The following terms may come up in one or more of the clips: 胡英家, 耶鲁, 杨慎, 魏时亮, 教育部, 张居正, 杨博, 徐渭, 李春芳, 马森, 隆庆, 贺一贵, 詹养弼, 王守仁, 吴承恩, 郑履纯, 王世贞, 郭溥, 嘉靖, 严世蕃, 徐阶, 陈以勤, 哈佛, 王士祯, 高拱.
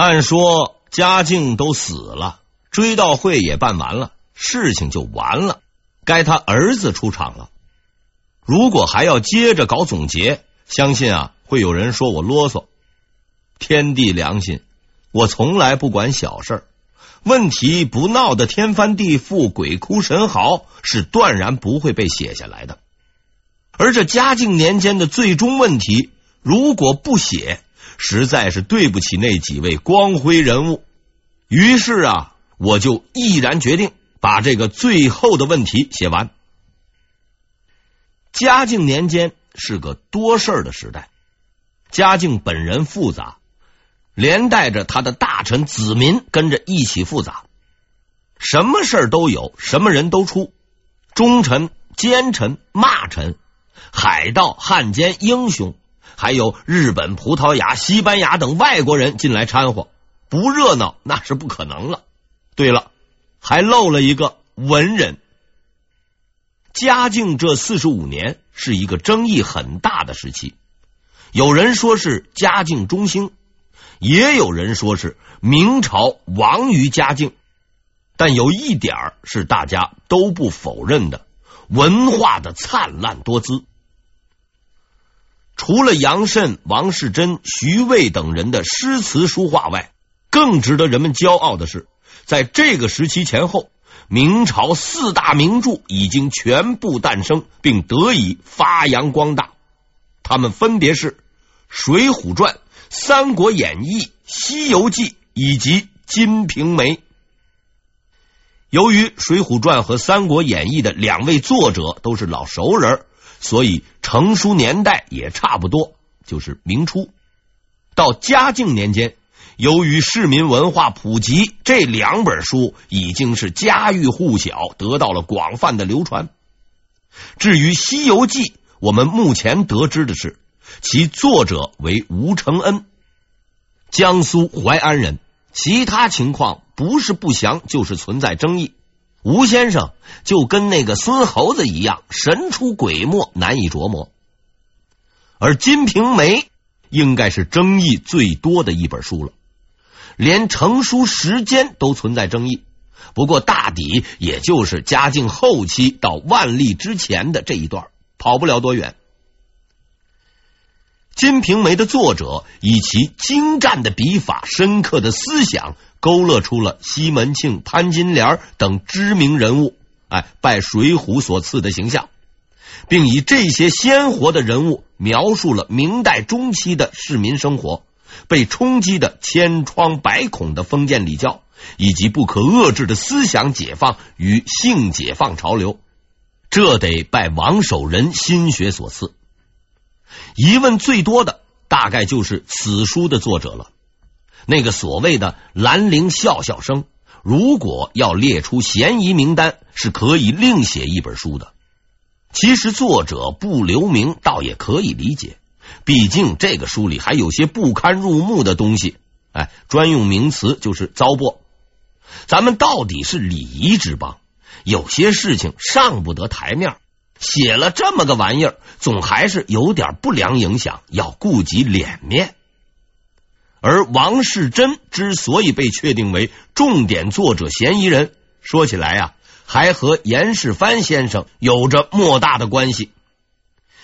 按说嘉靖都死了，追悼会也办完了，事情就完了，该他儿子出场了。如果还要接着搞总结，相信会有人说我啰嗦。天地良心，我从来不管小事儿，问题不闹得天翻地覆、鬼哭神嚎，是断然不会被写下来的。而这嘉靖年间的最终问题，如果不写，实在是对不起那几位光辉人物。于是我就毅然决定把这个最后的问题写完。嘉靖年间是个多事儿的时代，嘉靖本人复杂，连带着他的大臣子民跟着一起复杂，什么事儿都有，什么人都出，忠臣、奸臣、骂臣、海盗、汉奸、英雄，还有日本、葡萄牙、西班牙等外国人进来掺和，不热闹那是不可能了。对了，还漏了一个文人。嘉靖这45年是一个争议很大的时期，有人说是嘉靖中兴，也有人说是明朝亡于嘉靖，但有一点是大家都不否认的，文化的灿烂多姿。除了杨慎、王士祯、徐渭等人的诗词书画外，更值得人们骄傲的是，在这个时期前后，明朝四大名著已经全部诞生并得以发扬光大，他们分别是《水浒传》、《三国演义》、《西游记》以及《金瓶梅》。由于《水浒传》和《三国演义》的两位作者都是老熟人，所以成书年代也差不多，就是明初到嘉靖年间。由于市民文化普及，这两本书已经是家喻户晓，得到了广泛的流传。至于《西游记》，我们目前得知的是其作者为吴承恩，江苏淮安人，其他情况不是不详就是存在争议。吴先生就跟那个孙猴子一样，神出鬼没，难以琢磨。而《金瓶梅》应该是争议最多的一本书了，连成书时间都存在争议，不过大抵也就是嘉靖后期到万历之前的这一段，跑不了多远。《金瓶梅》的作者以其精湛的笔法、深刻的思想，勾勒出了西门庆、潘金莲等知名人物拜水浒所赐的形象，并以这些鲜活的人物描述了明代中期的市民生活，被冲击的千疮百孔的封建礼教，以及不可遏制的思想解放与性解放潮流，这得拜王守仁心学所赐。疑问最多的大概就是此书的作者了，那个所谓的兰陵笑笑生，如果要列出嫌疑名单，是可以另写一本书的。其实作者不留名倒也可以理解，毕竟这个书里还有些不堪入目的东西，专用名词就是糟粕。咱们到底是礼仪之邦，有些事情上不得台面，写了这么个玩意儿，总还是有点不良影响，要顾及脸面。而王士祯之所以被确定为重点作者嫌疑人，说起来还和严世蕃先生有着莫大的关系。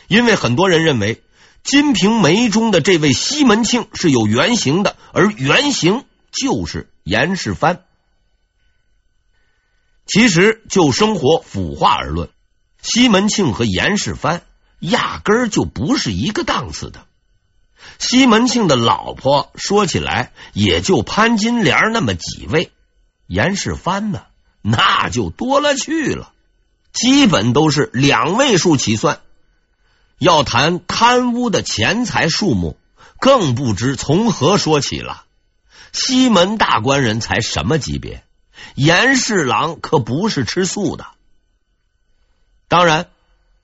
因为很多人认为《金瓶梅》中的这位西门庆是有原型的，而原型就是严世蕃。其实就生活腐化而论，西门庆和严世蕃压根儿就不是一个档次的。西门庆的老婆说起来也就潘金莲那么几位，严世蕃呢那就多了去了，基本都是两位数起算。要谈贪污的钱财数目，更不知从何说起了。西门大官人才什么级别，严侍郎可不是吃素的。当然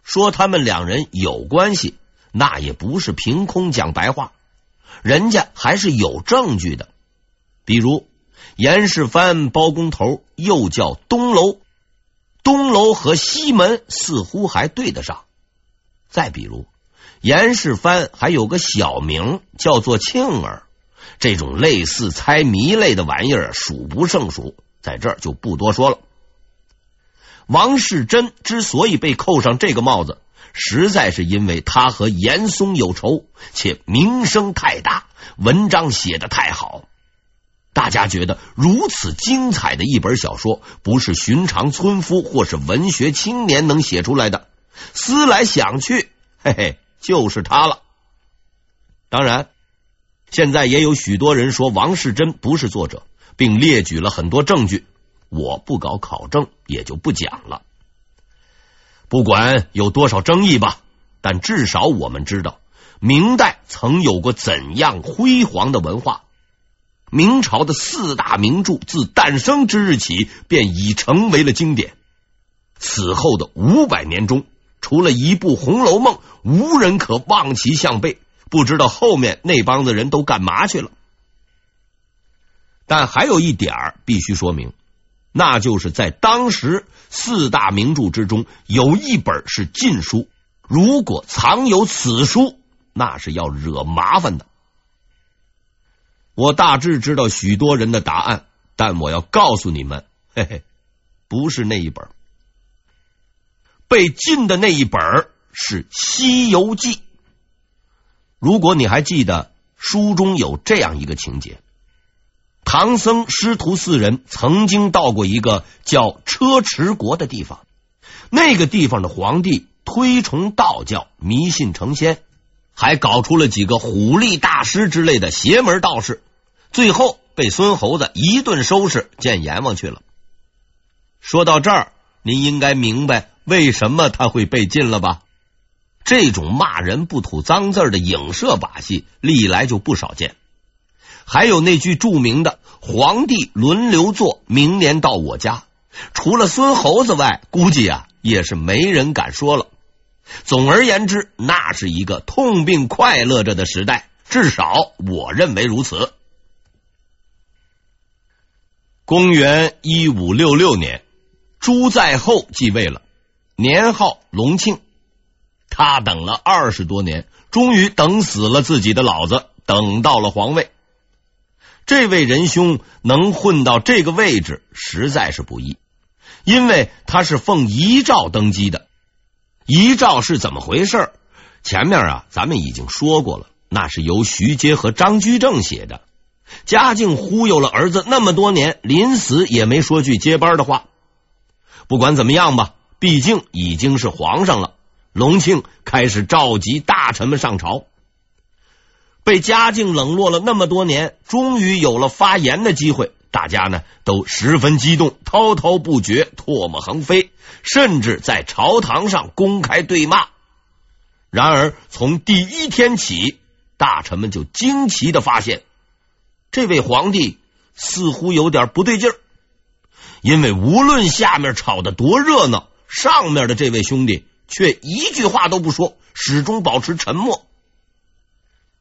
说他们两人有关系，那也不是凭空讲白话，人家还是有证据的。比如严世蕃包工头又叫东楼，东楼和西门似乎还对得上。再比如严世蕃还有个小名叫做庆儿，这种类似猜谜类的玩意儿数不胜数，在这儿就不多说了。王世贞之所以被扣上这个帽子，实在是因为他和严嵩有仇，且名声太大，文章写得太好。大家觉得如此精彩的一本小说，不是寻常村夫或是文学青年能写出来的，思来想去，嘿嘿，就是他了。当然，现在也有许多人说王世贞不是作者，并列举了很多证据，我不搞考证也就不讲了。不管有多少争议吧，但至少我们知道明代曾有过怎样辉煌的文化。明朝的四大名著自诞生之日起便已成为了经典，此后的500年中，除了一部《红楼梦》，无人可望其项背，不知道后面那帮子人都干嘛去了。但还有一点必须说明，那就是在当时四大名著之中有一本是禁书，如果藏有此书，那是要惹麻烦的。我大致知道许多人的答案，但我要告诉你们，嘿嘿，不是那一本。被禁的那一本是《西游记》。如果你还记得，书中有这样一个情节，唐僧师徒四人曾经到过一个叫车迟国的地方，那个地方的皇帝推崇道教，迷信成仙，还搞出了几个虎力大师之类的邪门道士，最后被孙猴子一顿收拾，见阎王去了。说到这儿，您应该明白为什么他会被禁了吧？这种骂人不吐脏字的影射把戏历来就不少见。还有那句著名的“皇帝轮流坐，明年到我家”，除了孙猴子外，估计啊也是没人敢说了。总而言之，那是一个痛并快乐着的时代，至少我认为如此。公元1566年，朱载垕继位了，年号隆庆。他等了20多年，终于等死了自己的老子，等到了皇位。这位仁兄能混到这个位置实在是不易，因为他是奉遗诏登基的。遗诏是怎么回事？前面啊咱们已经说过了，那是由徐阶和张居正写的。嘉靖忽悠了儿子那么多年，临死也没说句接班的话。不管怎么样吧，毕竟已经是皇上了。隆庆开始召集大臣们上朝。被嘉靖冷落了那么多年，终于有了发言的机会，大家呢都十分激动，滔滔不绝，唾沫横飞，甚至在朝堂上公开对骂。然而从第一天起，大臣们就惊奇地发现，这位皇帝似乎有点不对劲儿，因为无论下面吵得多热闹，上面的这位兄弟却一句话都不说，始终保持沉默。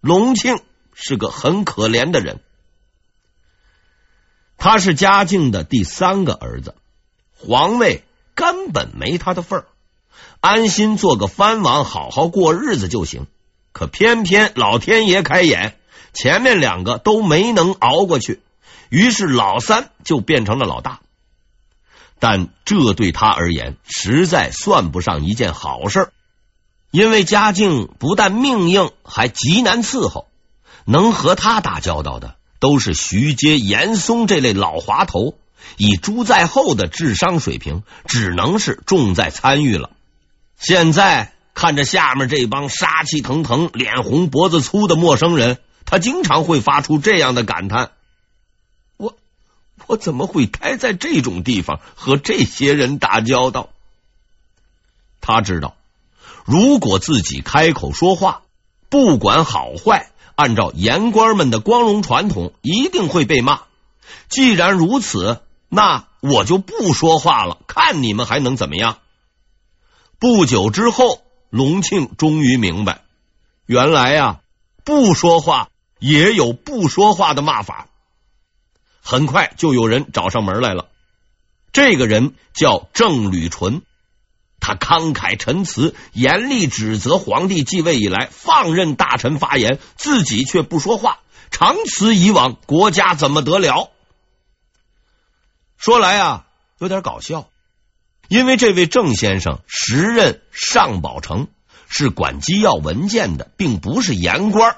隆庆是个很可怜的人，他是嘉靖的第3个儿子，皇位根本没他的份儿，安心做个藩王，好好过日子就行。可偏偏老天爷开眼，前面2个都没能熬过去，于是老3就变成了老大。但这对他而言实在算不上一件好事，因为嘉靖不但命硬，还极难伺候。能和他打交道的都是徐阶、严嵩这类老滑头，以朱载垕的智商水平，只能是重在参与了。现在看着下面这帮杀气腾腾、脸红脖子粗的陌生人，他经常会发出这样的感叹：我怎么会待在这种地方和这些人打交道？他知道，如果自己开口说话，不管好坏，按照言官们的光荣传统，一定会被骂。既然如此，那我就不说话了，看你们还能怎么样？不久之后，隆庆终于明白，原来啊，不说话也有不说话的骂法。很快就有人找上门来了，这个人叫郑履纯。他慷慨陈词，严厉指责皇帝继位以来放任大臣发言，自己却不说话，长此以往，国家怎么得了？说来啊，有点搞笑，因为这位郑先生时任上宝城，是管机要文件的，并不是盐官，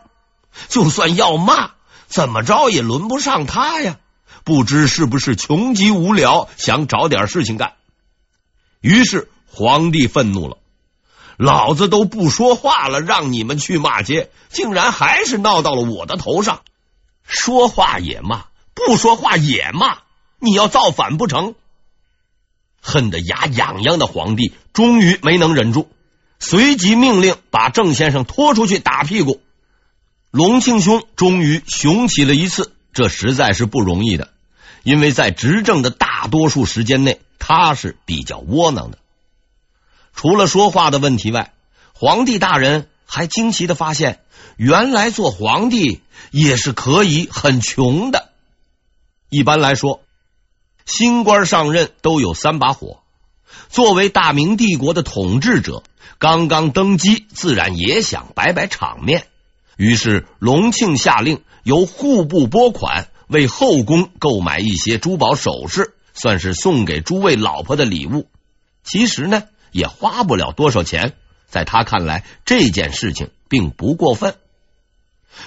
就算要骂，怎么着也轮不上他呀。不知是不是穷极无聊，想找点事情干。于是皇帝愤怒了，老子都不说话了，让你们去骂街，竟然还是闹到了我的头上。说话也骂，不说话也骂，你要造反不成？恨得牙痒痒的皇帝终于没能忍住，随即命令把郑先生拖出去打屁股。隆庆兄终于雄起了一次，这实在是不容易的，因为在执政的大多数时间内，他是比较窝囊的。除了说话的问题外，皇帝大人还惊奇的发现，原来做皇帝也是可以很穷的。一般来说，新官上任都有三把火，作为大明帝国的统治者，刚刚登基，自然也想摆摆场面。于是隆庆下令由户部拨款为后宫购买一些珠宝首饰，算是送给诸位老婆的礼物。其实呢，也花不了多少钱，在他看来这件事情并不过分。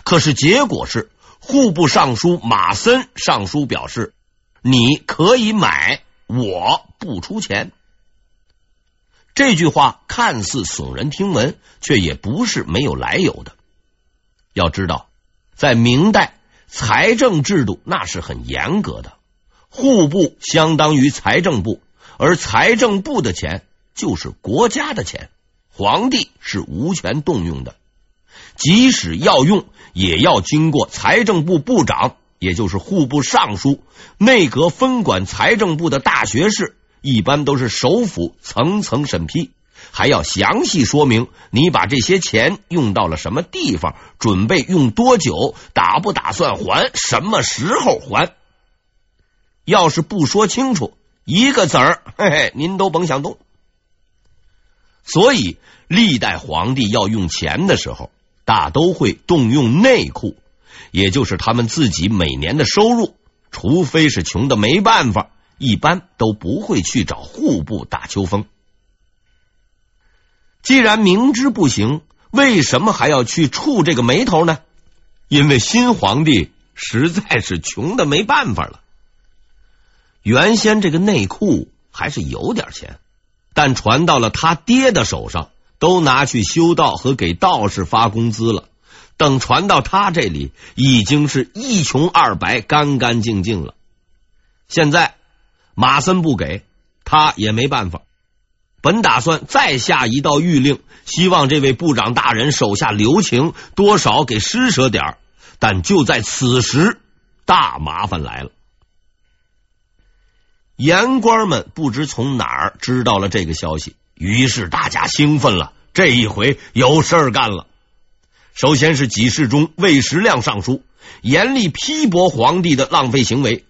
可是结果是，户部尚书马森上书表示，你可以买，我不出钱。这句话看似耸人听闻，却也不是没有来由的。要知道，在明代财政制度那是很严格的，户部相当于财政部，而财政部的钱就是国家的钱，皇帝是无权动用的，即使要用，也要经过财政部部长，也就是户部尚书，内阁分管财政部的大学士，一般都是首辅层层审批，还要详细说明你把这些钱用到了什么地方，准备用多久，打不打算还，什么时候还。要是不说清楚，一个子儿，嘿嘿，您都甭想动。所以历代皇帝要用钱的时候，大都会动用内库，也就是他们自己每年的收入，除非是穷的没办法，一般都不会去找户部打秋风。既然明知不行，为什么还要去触这个眉头呢？因为新皇帝实在是穷的没办法了。原先这个内库还是有点钱，但传到了他爹的手上，都拿去修道和给道士发工资了，等传到他这里，已经是一穷二白，干干净净了。现在马森不给，他也没办法，本打算再下一道谕令，希望这位部长大人手下留情，多少给施舍点，但就在此时，大麻烦来了。盐官们不知从哪儿知道了这个消息，于是大家兴奋了，这一回有事儿干了。首先是给事中魏时亮上书，严厉批驳皇帝的浪费行为。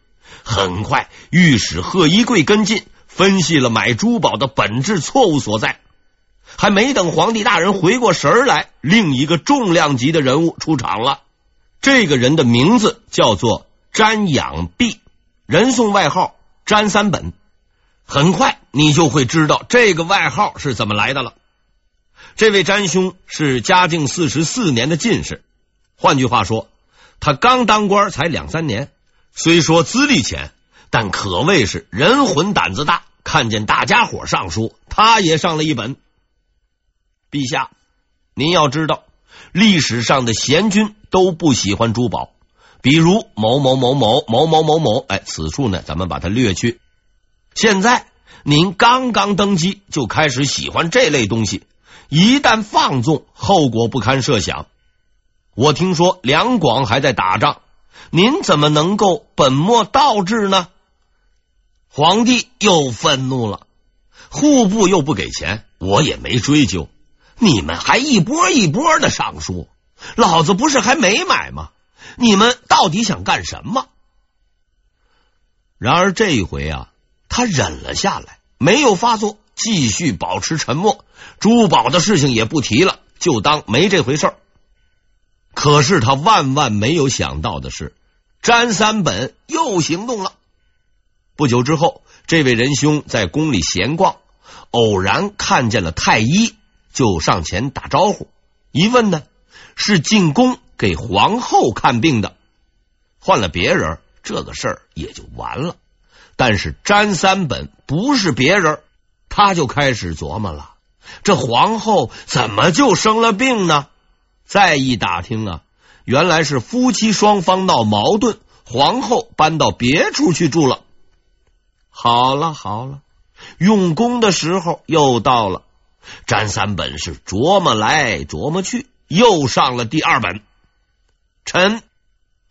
很快，御史贺一贵跟进，分析了买珠宝的本质错误所在。还没等皇帝大人回过神来，另一个重量级的人物出场了。这个人的名字叫做詹养弼，人送外号詹三本。很快你就会知道这个外号是怎么来的了。这位詹兄是嘉靖44年的进士，换句话说，他刚当官才2-3年，虽说资历浅，但可谓是人混胆子大，看见大家伙上书，他也上了一本。陛下，您要知道，历史上的贤君都不喜欢珠宝，比如某某某某某某某某，哎，此处呢，咱们把它略去。现在您刚刚登基，就开始喜欢这类东西，一旦放纵，后果不堪设想。我听说两广还在打仗，您怎么能够本末倒置呢？皇帝又愤怒了，户部又不给钱，我也没追究，你们还一波一波的上书，老子不是还没买吗？你们到底想干什么？然而这一回啊，他忍了下来，没有发作，继续保持沉默，珠宝的事情也不提了，就当没这回事儿。可是他万万没有想到的是，詹三本又行动了。不久之后，这位仁兄在宫里闲逛，偶然看见了太医，就上前打招呼。一问呢，是进宫给皇后看病的。换了别人，这个事儿也就完了。但是詹三本不是别人，他就开始琢磨了，这皇后怎么就生了病呢？再一打听啊，原来是夫妻双方闹矛盾，皇后搬到别处去住了。好了，用功的时候又到了。詹三本是琢磨来琢磨去，又上了第二本。臣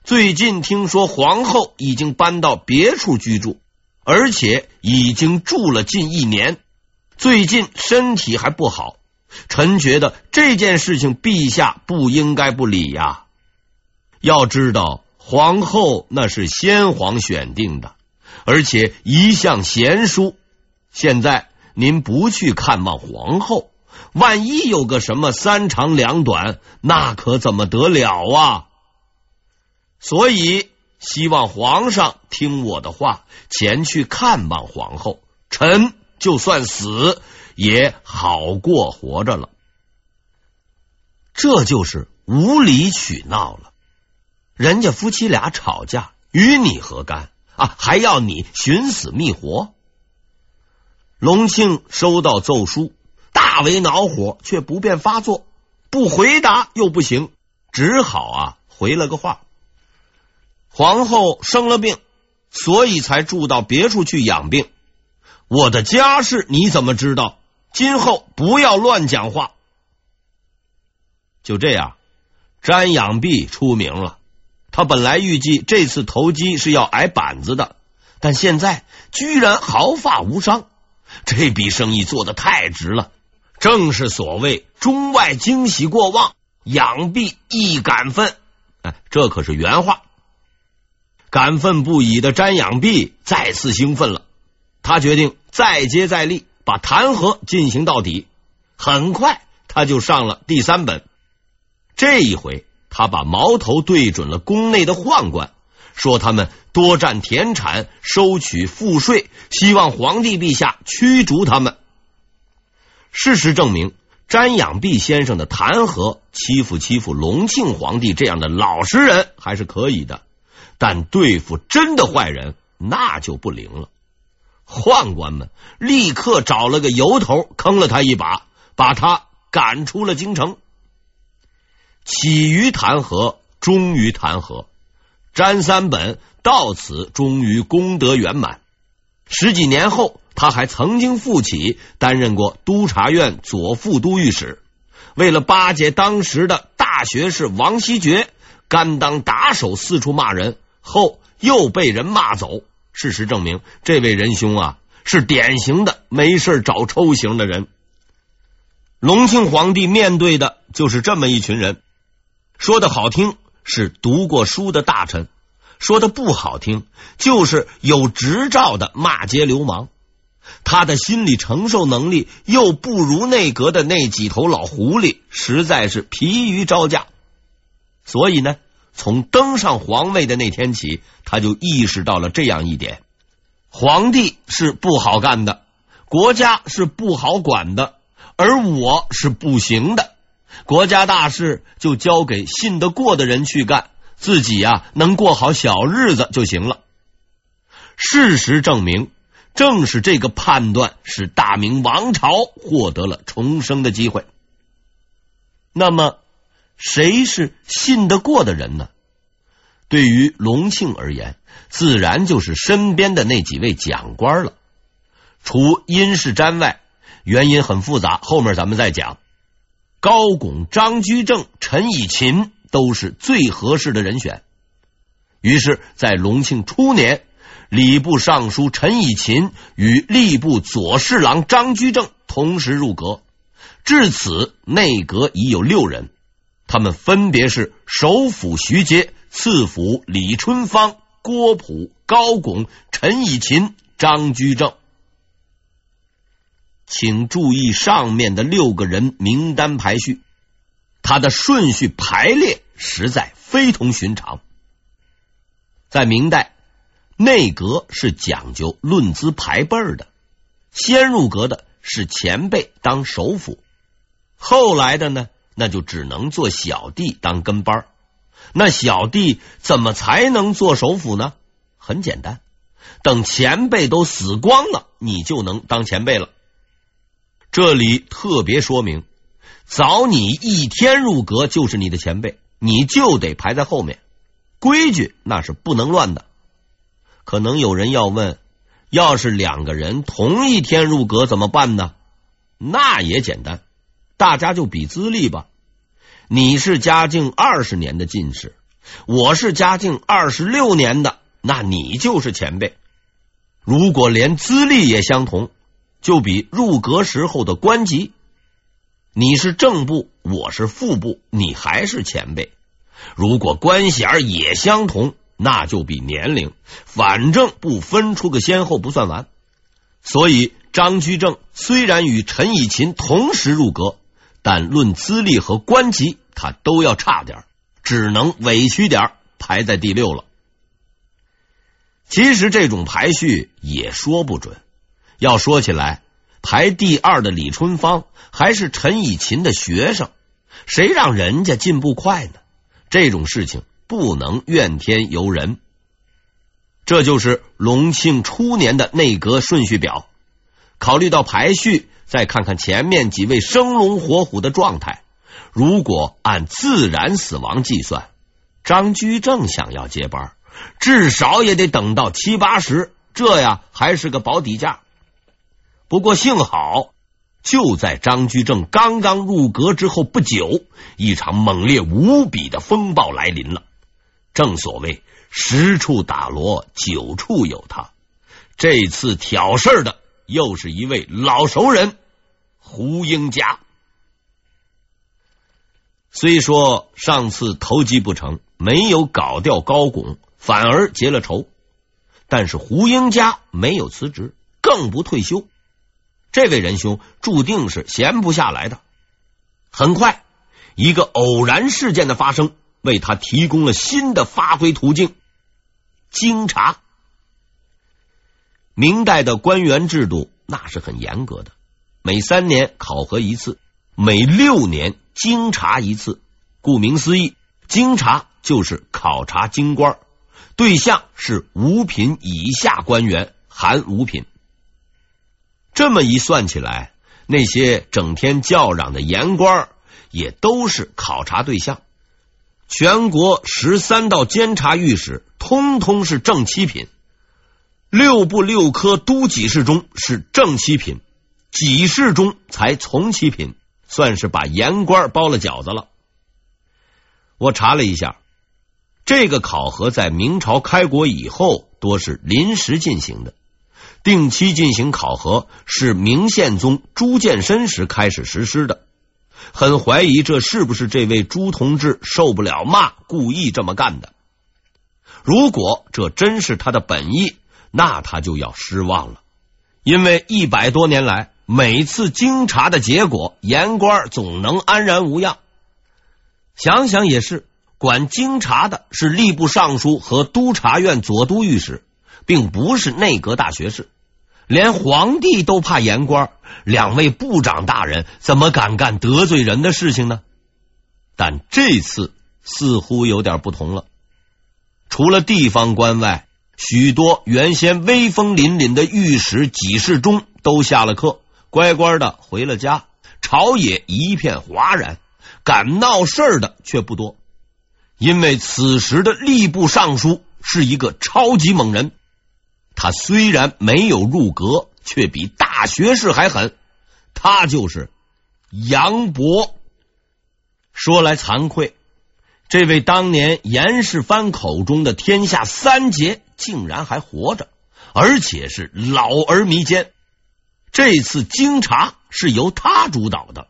最近听说皇后已经搬到别处居住，而且已经住了近1年，最近身体还不好，臣觉得这件事情陛下不应该不理呀。要知道皇后那是先皇选定的，而且一向贤淑，现在您不去看望皇后，万一有个什么3长2短，那可怎么得了啊。所以希望皇上听我的话，前去看望皇后，臣就算死也好过活着了。这就是无理取闹了。人家夫妻俩吵架与你何干啊？还要你寻死觅活。隆庆收到奏书，大为恼火，却不便发作，不回答又不行，只好回了个话。皇后生了病，所以才住到别处去养病。我的家事你怎么知道？今后不要乱讲话。就这样，詹养弼出名了。他本来预计这次投机是要挨板子的，但现在居然毫发无伤，这笔生意做得太值了。正是所谓中外惊喜过望，养弼亦感愤。这可是原话。感愤不已的詹养弼再次兴奋了，他决定再接再厉，把弹劾进行到底。很快他就上了第三本。这一回他把矛头对准了宫内的宦官，说他们多占田产，收取赋税，希望皇帝陛下驱逐他们。事实证明，詹养弼先生的弹劾欺负隆庆皇帝这样的老实人还是可以的，但对付真的坏人那就不灵了。宦官们立刻找了个由头坑了他一把，把他赶出了京城。起于弹劾，终于弹劾，詹三本到此终于功德圆满。10几年后，他还曾经复起，担任过督察院左副都御史，为了巴结当时的大学士王希爵，甘当打手，四处骂人，后又被人骂走。事实证明，这位仁兄是典型的没事找抽型的人。隆庆皇帝面对的就是这么一群人，说的好听是读过书的大臣，说的不好听就是有执照的骂街流氓。他的心理承受能力又不如内阁的那几头老狐狸，实在是疲于招架。所以呢，从登上皇位的那天起，他就意识到了这样一点：皇帝是不好干的，国家是不好管的，而我是不行的。国家大事就交给信得过的人去干，自己能过好小日子就行了。事实证明，正是这个判断使大明王朝获得了重生的机会。那么谁是信得过的人呢？对于隆庆而言，自然就是身边的那几位讲官了。除殷世瞻外，原因很复杂，后面咱们再讲。高拱、张居正、陈以勤都是最合适的人选。于是在隆庆初年，礼部尚书陈以勤与吏部左侍郎张居正同时入阁，至此内阁已有6人，他们分别是首辅徐阶、次辅李春芳、郭溥、高拱、陈以勤、张居正。请注意上面的6个人名单排序，它的顺序排列实在非同寻常。在明代，内阁是讲究论资排辈的，先入阁的是前辈当首辅，后来的呢，那就只能做小弟当跟班。那小弟怎么才能做首辅呢？很简单，等前辈都死光了，你就能当前辈了。这里特别说明，早你一天入阁就是你的前辈，你就得排在后面，规矩那是不能乱的。可能有人要问，要是两个人同一天入阁怎么办呢？那也简单，大家就比资历吧。你是嘉靖20年的进士，我是嘉靖26年的，那你就是前辈。如果连资历也相同，就比入阁时候的官级，你是正部，我是副部，你还是前辈。如果官衔也相同，那就比年龄，反正不分出个先后不算完。所以张居正虽然与陈以勤同时入阁，但论资历和官级他都要差点，只能委屈点排在第6了。其实这种排序也说不准，要说起来，排第2的李春芳还是陈以勤的学生，谁让人家进步快呢？这种事情不能怨天尤人。这就是隆庆初年的内阁顺序表。考虑到排序，再看看前面几位生龙活虎的状态，如果按自然死亡计算，张居正想要接班，至少也得等到70、80，这呀还是个保底价。不过幸好，就在张居正刚刚入阁之后不久，一场猛烈无比的风暴来临了。正所谓10处打锣9处有他，这次挑事的又是一位老熟人，胡英家。虽说上次投机不成，没有搞掉高拱，反而结了仇，但是胡英家没有辞职，更不退休。这位仁兄注定是闲不下来的。很快，一个偶然事件的发生，为他提供了新的发挥途径——京察。明代的官员制度那是很严格的，每3年考核一次，每6年京察一次。顾名思义，京察就是考察京官，对象是五品以下官员，含五品。这么一算起来，那些整天叫嚷的言官也都是考察对象。全国13道监察御史通通是正7品，6部6科都给事中是正7品，给事中才从7品，算是把言官包了饺子了。我查了一下，这个考核在明朝开国以后多是临时进行的，定期进行考核是明宪宗朱见深时开始实施的。很怀疑这是不是这位朱同志受不了骂故意这么干的。如果这真是他的本意，那他就要失望了，因为100多年来，每次京察的结果，言官总能安然无恙。想想也是，管京察的是吏部尚书和督察院左都御史，并不是内阁大学士。连皇帝都怕言官，两位部长大人怎么敢干得罪人的事情呢？但这次似乎有点不同了，除了地方官外，许多原先威风凛凛的御史给事中都下了课，乖乖的回了家，朝野一片哗然，敢闹事儿的却不多。因为此时的吏部尚书是一个超级猛人，他虽然没有入阁，却比大学士还狠，他就是杨博。说来惭愧，这位当年严世蕃口中的天下3杰竟然还活着，而且是老而弥坚。这次京察是由他主导的。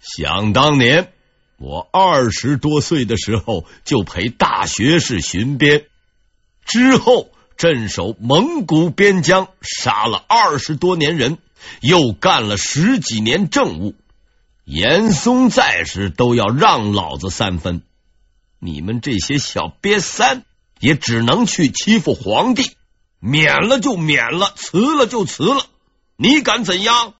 想当年，我20多岁的时候就陪大学士巡边，之后镇守蒙古边疆，杀了20多年人，又干了10几年政务，严嵩在时都要让老子三分，你们这些小瘪三也只能去欺负皇帝，免了就免了，辞了就辞了，你敢怎样？